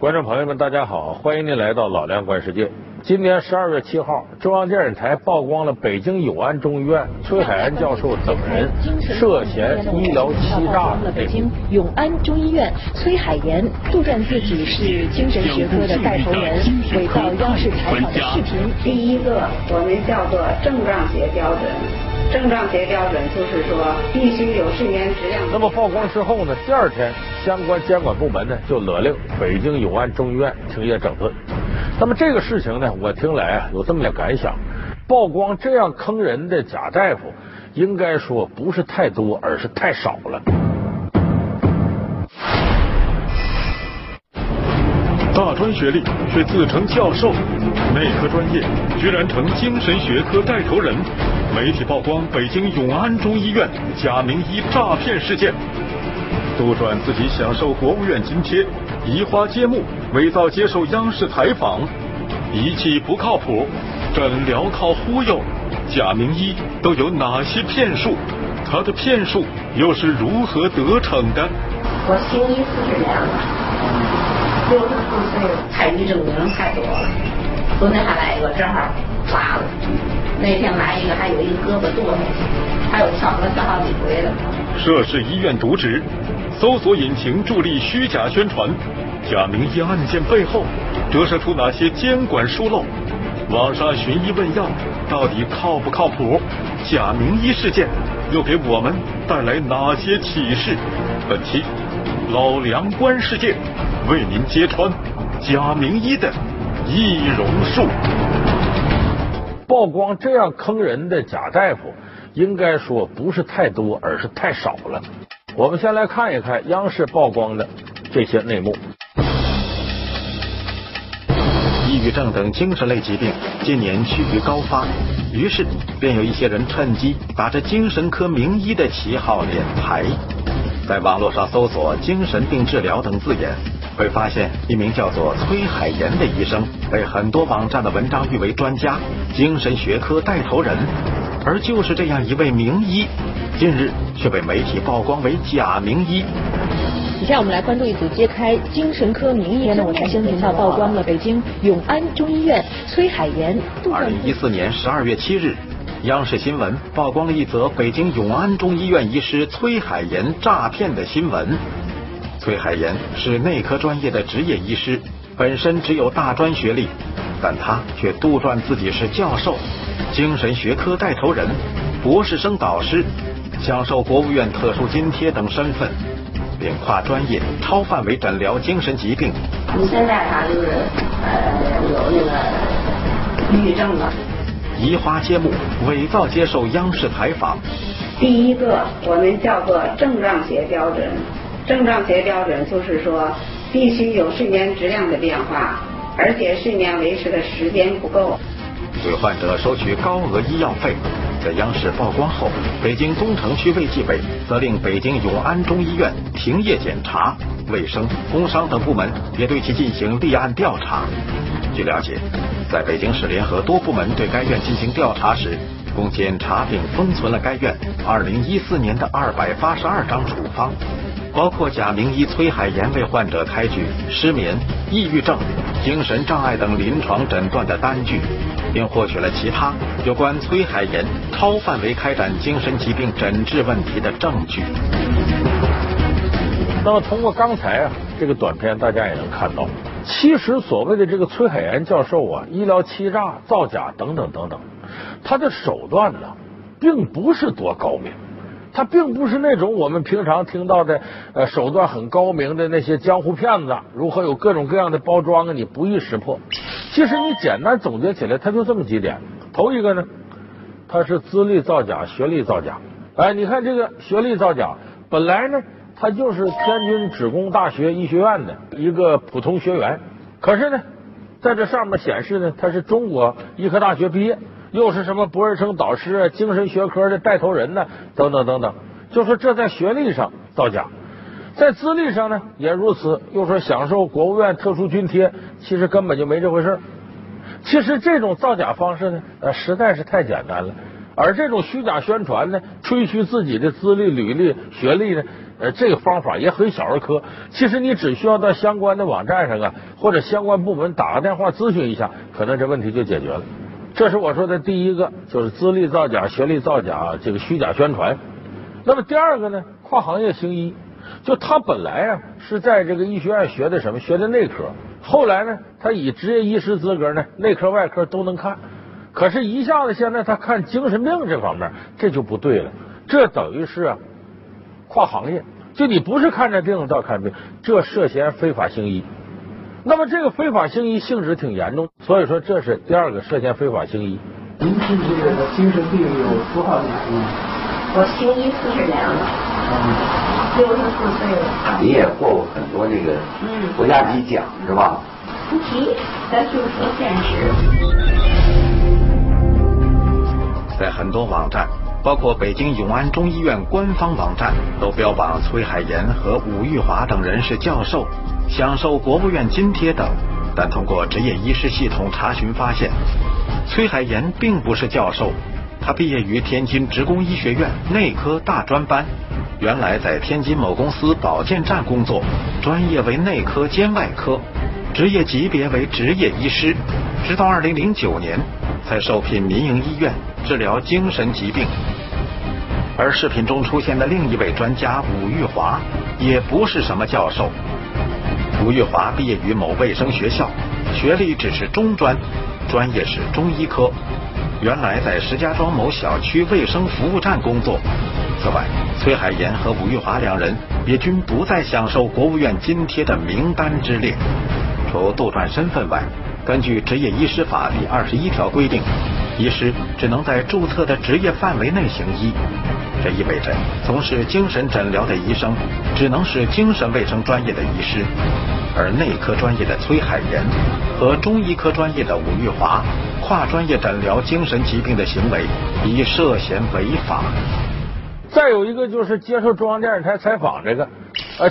观众朋友们，大家好，欢迎您来到老梁观世界。今年12月7号，中央电视台曝光了北京友安中医院崔海恩教授等人涉嫌医疗欺诈的北京友安中医院崔海岩杜撰自己是精神学科的带头人，伪造央视采访的视频。第一个，我们叫做症状学标准。 症状学标准就是说，必须有睡眠质量。那么曝光之后呢？第二天，相关监管部门呢就勒令北京友安中医院停业整顿。那么这个事情呢，我听来有这么点感想：曝光这样坑人的假大夫，应该说不是太多，而是太少了。大专学历却自称教授，内科专业居然成精神学科带头人。 媒体曝光北京永安中医院假名医诈骗事件，杜撰自己享受国务院津贴，移花接木，伪造接受央视采访，仪器不靠谱，诊疗靠忽悠，假名医都有哪些骗术？他的骗术又是如何得逞的？我行医40年了，64岁了，采集证明太多了，昨天还来一个，正好抓了。 那天来一个，还有一胳膊剁下去，还有跳河跳好几回的。涉事医院渎职，搜索引擎助力虚假宣传，假名医案件背后折射出哪些监管疏漏？网上寻医问药到底靠不靠谱？假名医事件又给我们带来哪些启示？本期老梁观世界为您揭穿假名医的易容术。 曝光这样坑人的假大夫，应该说不是太多，而是太少了。我们先来看一看央视曝光的这些内幕。抑郁症等精神类疾病近年趋于高发，于是便有一些人趁机打着精神科名医的旗号敛财，在网络上搜索“精神病治疗”等字眼。 会发现一名叫做崔海岩的医生被很多网站的文章誉为专家、精神学科带头人，而就是这样一位名医，近日却被媒体曝光为假名医。以下我们来关注一组揭开精神科名医的我财经频道曝光了北京永安中医院崔海岩。2014年12月7日，央视新闻曝光了一则北京永安中医院医师崔海岩诈骗的新闻。 崔海岩是内科专业的执业医师，本身只有大专学历，但他却杜撰自己是教授、精神学科带头人、博士生导师，享受国务院特殊津贴等身份，并跨专业超范围诊疗精神疾病。你现在他就是有那个抑郁症了。移花接木，伪造接受央视采访。第一个，我们叫做症状学标准。 症状学标准就是说，必须有睡眠质量的变化，而且睡眠维持的时间不够。对患者收取高额医药费，在央视曝光后，北京东城区卫计委责令北京永安中医院停业检查，卫生、工商等部门也对其进行立案调查。据了解，在北京市联合多部门对该院进行调查时，共检查并封存了该院2014年的282张处方。 包括假名医崔海岩为患者开具失眠、抑郁症、精神障碍等临床诊断的单据，并获取了其他有关崔海岩超范围开展精神疾病诊治问题的证据。那么，通过刚才这个短片，大家也能看到，其实所谓的这个崔海岩教授啊，医疗欺诈、造假等等等等，他的手段呢，并不是多高明。 他并不是那种我们平常听到的，手段很高明的那些江湖骗子，如何有各种各样的包装啊，你不易识破。其实你简单总结起来，他就这么几点。头一个呢，他是资历造假、学历造假。哎，你看这个学历造假，本来呢他就是天津职工大学医学院的一个普通学员，可是呢，在这上面显示呢他是中国医科大学毕业。 又是什么博士生导师啊，精神学科的带头人呢？等等等等，就说这在学历上造假，在资历上呢也如此。又说享受国务院特殊津贴，其实根本就没这回事。其实这种造假方式呢，实在是太简单了。而这种虚假宣传呢，吹嘘自己的资历、履历、学历呢，这个方法也很小儿科。其实你只需要到相关的网站上啊，或者相关部门打个电话咨询一下，可能这问题就解决了。这是我说的第一个，就是资历造假、学历造假，这个虚假宣传。那么第二个呢，跨行业行医，就他本来啊是在这个医学院学的什么，学的内科，后来呢，他以职业医师资格呢，内科、外科都能看。可是，一下子现在他看精神病这方面，这就不对了。这等于是跨行业，就你不是看着病到看病，这涉嫌非法行医。那么这个非法行医性质挺严重，所以说这是第二个涉嫌非法行医。您对这个精神病有多少年了？我行医40年了，64岁了。你也获过很多那个国家级奖是吧？不提，咱就说现实。在很多网站，包括北京永安中医院官方网站，都标榜崔海岩和伍玉华等人是教授，享受国务院津贴等，但通过职业医师系统查询发现，崔海岩并不是教授，他毕业于天津职工医学院内科大专班，原来在天津某公司保健站工作，专业为内科兼外科，职业级别为职业医师，直到2009年才受聘民营医院治疗精神疾病。而视频中出现的另一位专家伍玉华也不是什么教授。吴玉华毕业于某卫生学校，学历只是中专，专业是中医科，原来在石家庄某小区卫生服务站工作。此外，崔海岩和吴玉华两人也均不再享受国务院津贴的名单之列。除杜撰身份外，根据《职业医师法》第21条规定，医师只能在注册的职业范围内行医，这意味着从事精神诊疗的医生只能是精神卫生专业的医师，而内科专业的崔海岩和中医科专业的伍玉华跨专业诊疗精神疾病的行为已涉嫌违法。再有一个就是接受中央电视台采访，这个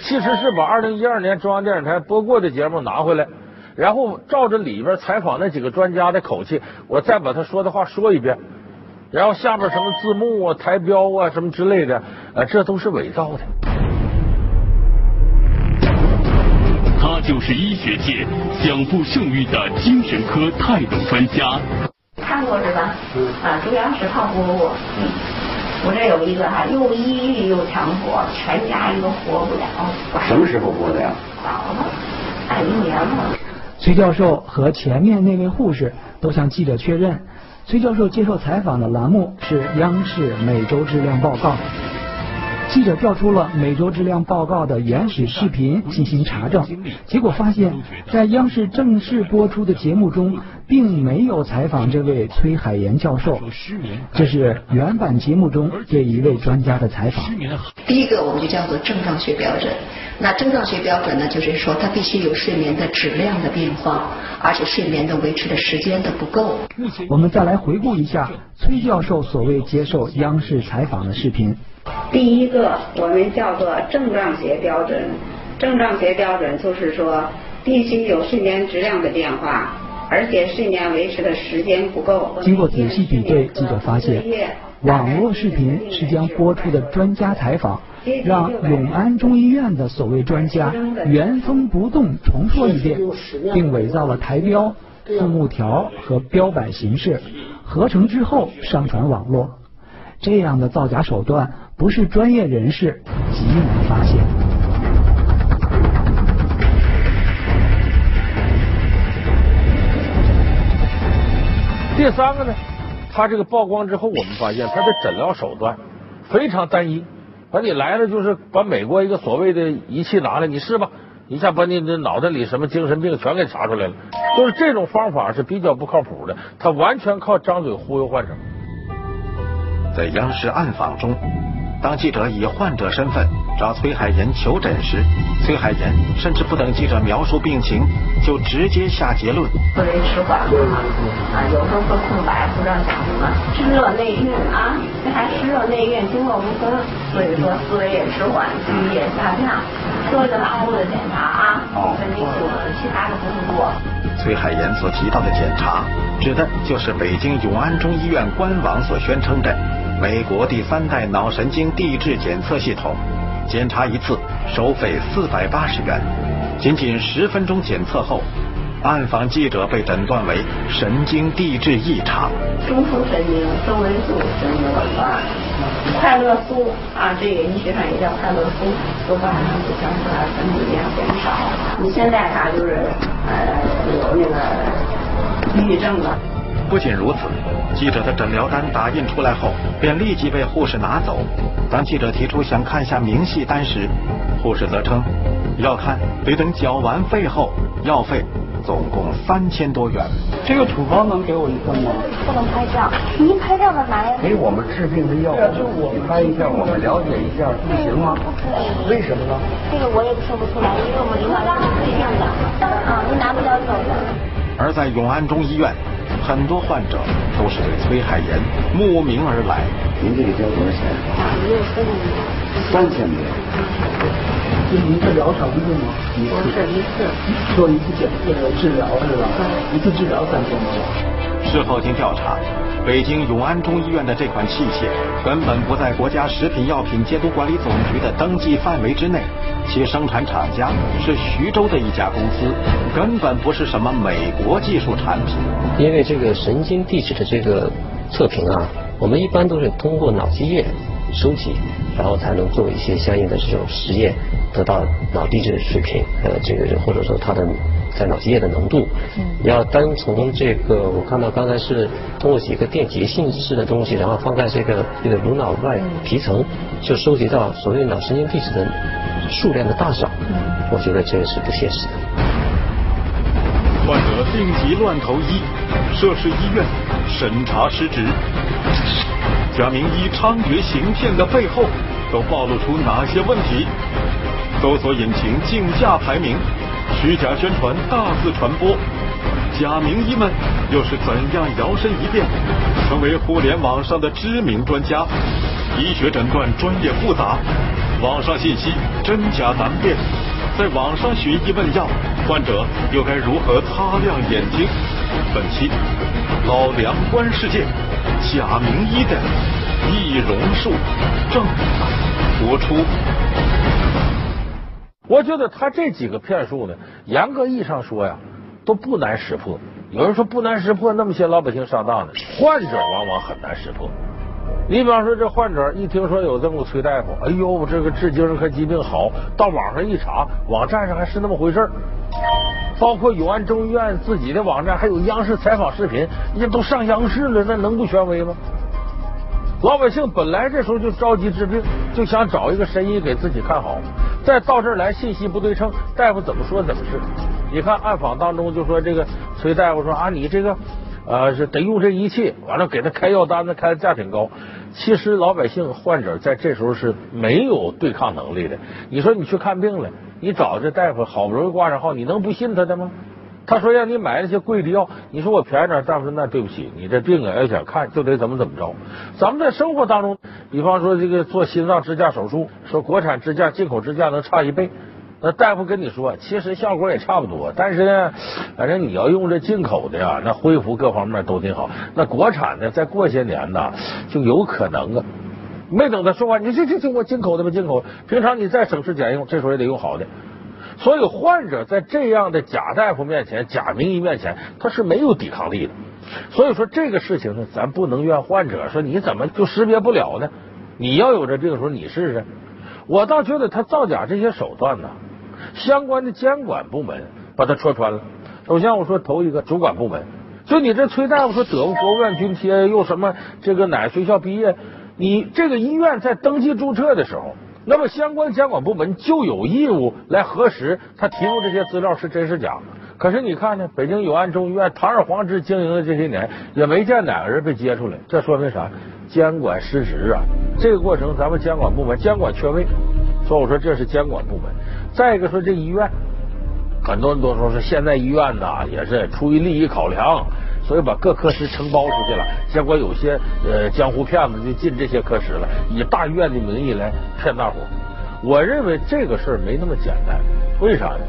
其实是把2012年中央电视台播过的节目拿回来，然后照着里边采访那几个专家的口气，我再把他说的话说一遍，然后下边什么字幕啊、台标啊什么之类的，这都是伪造的。他就是医学界享负盛誉的精神科泰斗专家。看过是吧？啊，中央十套葫芦。我这有一个哈，又抑郁又强迫，全家人都活不了。什么时候活的呀？早了，1年了。崔教授和前面那位护士都向记者确认，崔教授接受采访的栏目是央视每周质量报告。记者调出了每周质量报告的原始视频进行查证，结果发现，在央视正式播出的节目中，并没有采访这位崔海岩教授。这是原版节目中对一位专家的采访。第一个我们就叫做症状学标准。那症状学标准呢，就是说它必须有睡眠的质量的变化，而且睡眠的维持的时间的不够。我们再来回顾一下崔教授所谓接受央视采访的视频。第一个我们叫做症状学标准，症状学标准就是说必须有睡眠质量的变化，而且睡眠维持的时间不够。经过仔细比对，记者发现，网络视频是将播出的专家采访让永安中医院的所谓专家原封不动重说一遍，并伪造了台标、字幕条和标版形式，合成之后上传网络。这样的造假手段不是专业人士极难发现。第三个呢，他这个曝光之后，我们发现他的诊疗手段非常单一。把你来了就是把美国一个所谓的仪器拿来你试吧，一下把你的脑袋里什么精神病全给查出来了，就是这种方法是比较不靠谱的，他完全靠张嘴忽悠患者。在央视暗访中，当记者以患者身份找崔海岩求诊时，崔海岩甚至不等记者描述病情就直接下结论。思维迟缓啊，有时候会空白，不知道想什么，湿热内蕴啊，这还湿热内蕴，经络无根，所以说思维也迟缓，记忆也下降，做一个脑部的检查啊，神经组织其他的不是多。崔海岩所提到的检查，指的就是北京永安中医院官网所宣称的美国第3代脑神经递质检测系统，检查一次收费480元。仅仅10分钟检测后，暗访记者被诊断为神经递质异常，中枢神经、周围素神经紊乱，快乐素啊，这个医学上也叫快乐素，多巴胺就相对来分泌量减少。你现在啥就是有那个抑郁症了。不仅如此，记者的诊疗单打印出来后，便立即被护士拿走。当记者提出想看下明细单时，护士则称要看得等缴完费后，药费。 总共3000多元。这个处方能给我一份吗？不能拍照，您拍照干嘛呀？给我们治病的药，就我们拍一下，我们了解一下，不行吗？不可以。为什么呢？这个我也说不出来，因为我们领导是规定的，啊，您拿不了走的。而在永安中医院，很多患者都是对崔海岩慕名而来。您这个交多少钱？一共3000多。3000多。您是疗程是吗？不是一次，做一次治疗是吧？一次治疗3000多。事后经调查，北京永安中医院的这款器械根本不在国家食品药品监督管理总局的登记范围之内，其生产厂家是徐州的一家公司，根本不是什么美国技术产品。因为这个神经递质的这个测评啊，我们一般都是通过脑积液。 收集，然后才能做一些相应的这种实验，得到脑递质水平，这个或者说它的在脑积液的浓度。你要单从这个，我看到刚才是通过几个电解性质的东西，然后放在这个颅脑外皮层，就收集到所谓脑神经递质的数量的大小，我觉得这个是不现实的。患者病急乱投医，涉事医院审查失职。 假名医猖獗行骗的背后，都暴露出哪些问题？搜索引擎竞价排名，虚假宣传大肆传播，假名医们又是怎样摇身一变，成为互联网上的知名专家？医学诊断专业复杂，网上信息真假难辨，在网上寻医问药，患者又该如何擦亮眼睛？本期老梁观世界。 假名医的易容术正播出。我觉得他这几个骗术呢，严格意义上说呀，都不难识破。有人说不难识破，那么些老百姓上当呢？患者往往很难识破。你比方说，这患者一听说有这么个崔大夫，哎呦，这个治精神科疾病好，到网上一查，网站上还是那么回事儿。 包括永安中医院自己的网站，还有央视采访视频，人家都上央视了，那能不权威吗？老百姓本来这时候就着急治病，就想找一个神医给自己看好，再到这儿来信息不对称，大夫怎么说怎么是。你看暗访当中就说这个崔大夫说啊，你这个是得用这仪器，完了给他开药单子，开的价挺高。其实老百姓患者在这时候是没有对抗能力的。你说你去看病了。 你找这大夫好不容易挂上号，你能不信他的吗？他说让你买那些贵的药，你说我便宜点，大夫说那对不起，你这病啊要想看就得怎么着。咱们在生活当中，比方说这个做心脏支架手术，说国产支架、进口支架能差1倍，那大夫跟你说其实效果也差不多，但是呢，反正你要用这进口的呀，那恢复各方面都挺好。那国产的再过些年呢，就有可能啊。 没等他说完，你这我进口的吧，进口。平常你再省吃俭用，这时候也得用好的。所以患者在这样的假大夫面前、假名医面前，他是没有抵抗力的。所以说这个事情呢，咱不能怨患者，说你怎么就识别不了呢？你要有这病的时候，你试试。我倒觉得他造假这些手段呢，相关的监管部门把他戳穿了。首先我说头一个主管部门，就你这崔大夫说得过国务院津贴，又什么这个哪学校毕业。 你这个医院在登记注册的时候，那么相关监管部门就有义务来核实他提供这些资料是真是假。可是你看呢，北京永安中医院堂而皇之经营的这些年，也没见哪个人被揭出来，这说明啥？监管失职啊！这个过程咱们监管部门监管缺位，所以我说这是监管部门。再一个说这医院，很多人都说是现在医院呐，也是出于利益考量。 所以把各科室承包出去了，结果有些江湖骗子就进这些科室了，以大医院的名义来骗大伙。我认为这个事儿没那么简单，为啥呢？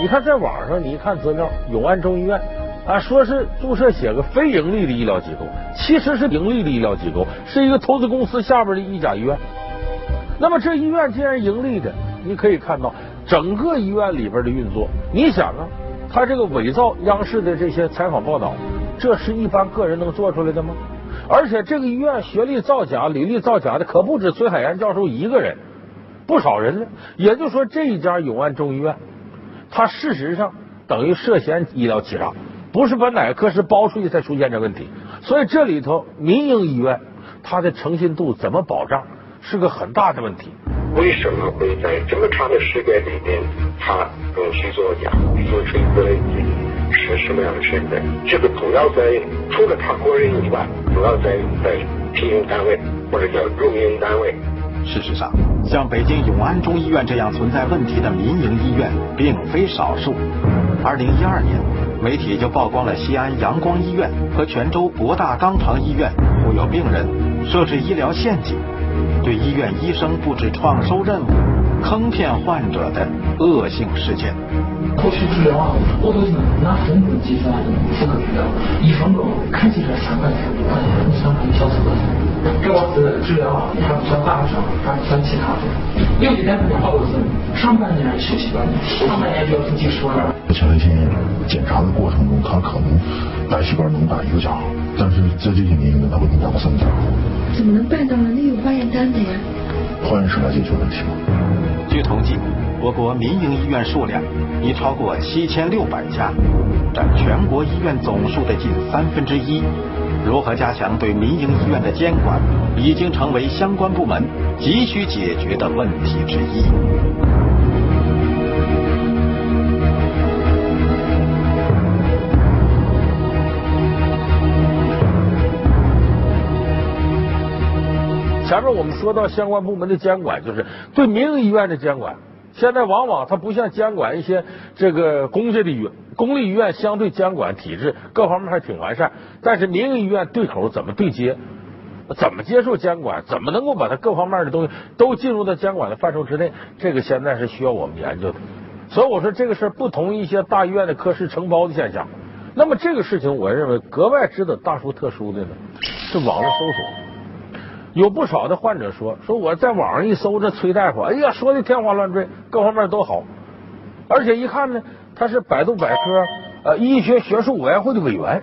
你看在网上，你一看资料，永安中医院啊，说是注册写个非盈利的医疗机构，其实是盈利的医疗机构，是一个投资公司下边的一甲医院。那么这医院既然盈利的，你可以看到整个医院里边的运作。你想啊，他这个伪造央视的这些采访报道，这是一般个人能做出来的吗？而且这个医院学历造假、履历造假的可不止崔海岩教授一个人，不少人呢。也就是说，这一家永安中医院，它事实上等于涉嫌医疗欺诈，不是把哪个科室包出去才出现这问题。所以这里头民营医院它的诚信度怎么保障，是个很大的问题。为什么会在这么长的时间里面，他去做假，做出一个是什么样的身份？这个主要在除了他个人以外，主要在聘用单位或者叫用人单位。事实上，像北京永安中医院这样存在问题的民营医院并非少数。2012年，媒体就曝光了西安阳光医院和泉州博大肛肠医院忽悠病人，设置医疗陷阱，对医院医生布置创收任务、坑骗患者的恶性事件。过去治疗啊，我都拿缝补计算，不可能的，一缝补看起来3块钱5块钱，3块钱1小时。这我治疗啊，还不算大伤，还不算其他的。6几天不好我上半年休息半年，上半年就要自己说了。前列腺检查的过程中，它可能白细胞能打1个角，但是在这些年里面，它会能打到3个角。怎么能办到呢？那有化验单的呀。化验室来解决问题吗？据统计，我国民营医院数量已超过7600家，占全国医院总数的近1/3。如何加强对民营医院的监管，已经成为相关部门急需解决的问题之一。前面我们说到相关部门的监管，就是对民营医院的监管。现在往往它不像监管一些这个公立医院，相对监管体制各方面还挺完善，但是民营医院对口怎么对接，怎么接受监管，怎么能够把它各方面的东西都进入到监管的范畴之内，这个现在是需要我们研究的。所以我说这个事不同一些大医院的科室承包的现象。那么这个事情我认为格外值得大书特书的呢是网络搜索。有不少的患者说我在网上一搜这崔大夫，哎呀，说的天花乱坠，各方面都好，而且一看呢，他是百度百科医学学术委员会的委员。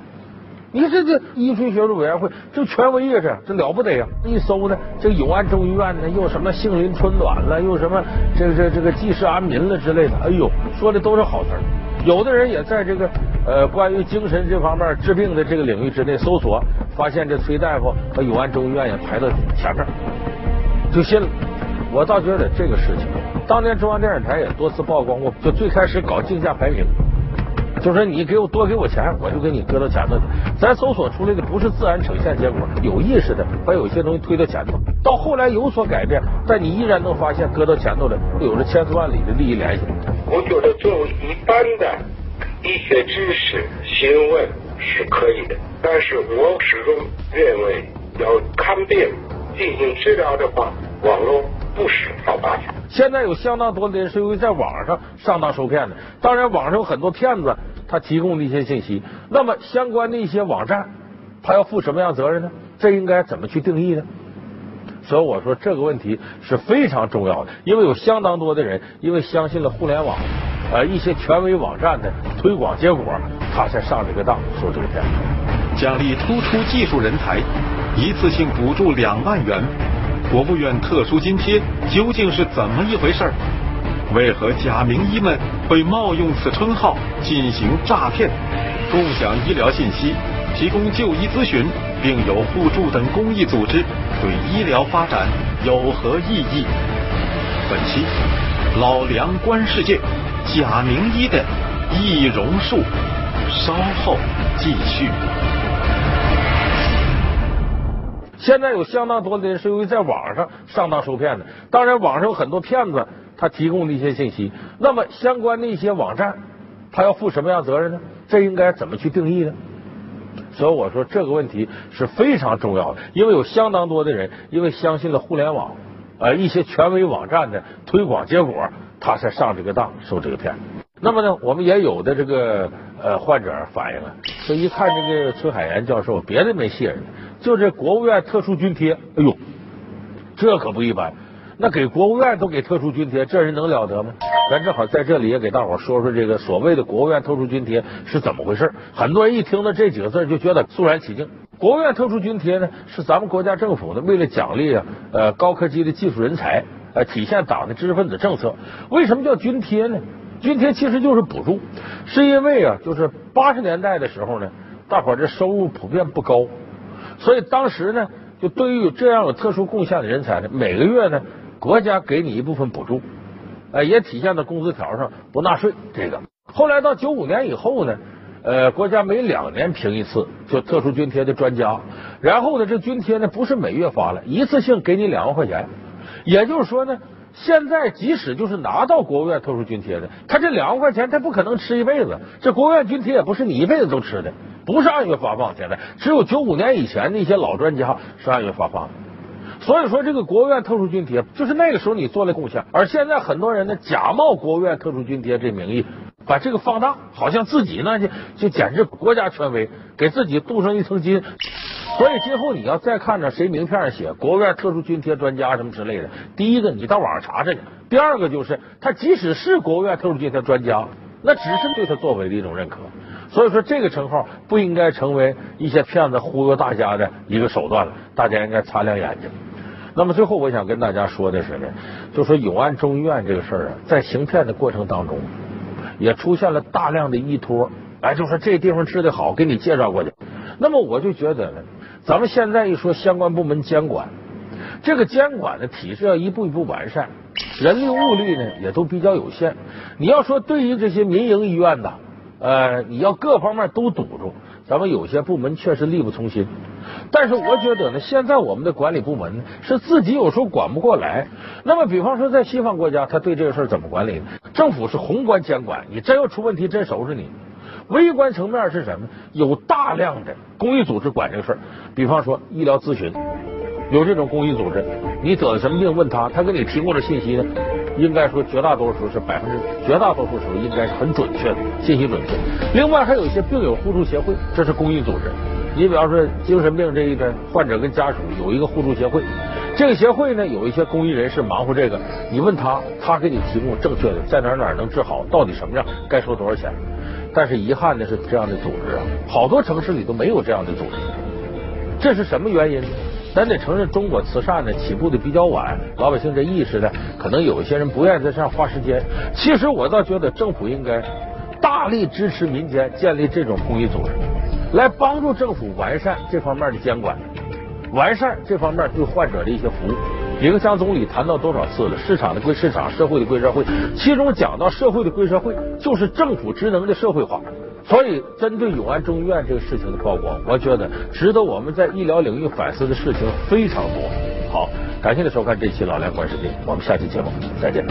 你看这医学学术委员会这权威也是这了不得啊！一搜呢，这永安中医院呢又什么杏林春暖了，又什么这个济世安民了之类的，哎呦，说的都是好词儿。有的人也在这个关于精神这方面治病的这个领域之内搜索，发现这崔大夫和永安中医院也排到前面，就信了。我倒觉得这个事情，当年中央电视台也多次曝光过，就最开始搞竞价排名，就说你多给我钱，我就给你搁到前头去。咱搜索出来的不是自然呈现结果，有意识的把有些东西推到前头。到后来有所改变，但你依然能发现搁到前头的有着千丝万缕的利益联系。我觉得作为一般的医学知识询问是可以的，但是我始终认为要看病进行治疗的话，网络不是好办法。现在有相当多的人是因为在网上上当受骗的，当然网上有很多骗子他提供的一些信息，那么相关的一些网站他要负什么样责任呢？这应该怎么去定义呢？所以我说这个问题是非常重要的，因为有相当多的人因为相信了互联网一些权威网站的推广结果，他才上这个当受这个骗。奖励突出技术人才，一次性补助2万元，国务院特殊津贴究竟是怎么一回事？为何假名医们会冒用此称号进行诈骗？共享医疗信息，提供就医咨询，并有互助等公益组织对医疗发展有何意义？本期老梁观世界，假名医的易容术，稍后继续。现在有相当多的人是因为在网上上当受骗的，当然网上有很多骗子他提供的一些信息，那么相关的一些网站他要负什么样责任呢？这应该怎么去定义呢？所以我说这个问题是非常重要的，因为有相当多的人因为相信了互联网一些权威网站的推广结果，他才上这个当受这个骗。那么呢，我们也有的这个患者反映了，说一看这个崔海岩教授，别的没戏人，就这国务院特殊津贴，哎呦，这可不一般。那给国务院都给特殊津贴，这人能了得吗？咱正好在这里也给大伙说说这个所谓的国务院特殊津贴是怎么回事。很多人一听到这几个字就觉得肃然起敬。国务院特殊津贴呢，是咱们国家政府呢为了奖励高科技的技术人才，体现党的知识分子政策。为什么叫津贴呢？津贴其实就是补助，是因为就是80年代的时候呢，大伙这收入普遍不高，所以当时呢。就对于这样有特殊贡献的人才呢，每个月呢，国家给你一部分补助，也体现在工资条上不纳税。这个后来到95年以后呢，国家每2年评一次就特殊津贴的专家，然后呢，这津贴呢不是每月发了，一次性给你2万块钱。也就是说呢，现在即使就是拿到国务院特殊津贴的，他这2万块钱他不可能吃一辈子，这国务院津贴也不是你一辈子都吃的。不是按月发放，现在只有95年以前的一些老专家是按月发放的。所以说，这个国务院特殊津贴就是那个时候你做了贡献，而现在很多人呢假冒国务院特殊津贴这名义，把这个放大，好像自己呢就简直国家权威，给自己镀上一层金。所以今后你要再看着谁名片上写国务院特殊津贴专家什么之类的，第一个你到网上查查去，第二个就是他即使是国务院特殊津贴专家，那只是对他作为的一种认可。所以说，这个称号不应该成为一些骗子忽悠大家的一个手段了，大家应该擦亮眼睛。那么最后我想跟大家说的是呢，就说永安中医院这个事儿啊，在行骗的过程当中，也出现了大量的依托，就说这地方治得好，给你介绍过去。那么我就觉得呢，咱们现在一说相关部门监管，这个监管的体制要一步一步完善，人力物力呢也都比较有限。你要说对于这些民营医院的。你要各方面都堵住，咱们有些部门确实力不从心。但是我觉得呢，现在我们的管理部门是自己有时候管不过来。那么，比方说在西方国家，他对这个事儿怎么管理呢？政府是宏观监管，你真要出问题，真收拾你。微观层面是什么？有大量的公益组织管这个事儿，比方说医疗咨询，有这种公益组织，你得了什么病问他，他给你提供的信息呢？应该说，绝大多数时候应该是很准确的信息准确。另外还有一些病友互助协会，这是公益组织。你比方说精神病这一边，患者跟家属有一个互助协会，这个协会呢有一些公益人士忙活这个，你问他，他给你提供正确的在哪儿能治好，到底什么样，该收多少钱。但是遗憾的是，这样的组织啊，好多城市里都没有这样的组织。这是什么原因呢？咱得承认，中国慈善呢起步的比较晚，老百姓这意识呢，可能有一些人不愿意在这上花时间。其实我倒觉得政府应该大力支持民间建立这种公益组织，来帮助政府完善这方面的监管，完善这方面对患者的一些服务。李克强总理谈到多少次了？市场的归市场，社会的归社会。其中讲到社会的归社会，就是政府职能的社会化。所以，针对永安中医院这个事情的曝光，我觉得值得我们在医疗领域反思的事情非常多。好，感谢您收看这期《老梁观世界》，我们下期节目再见。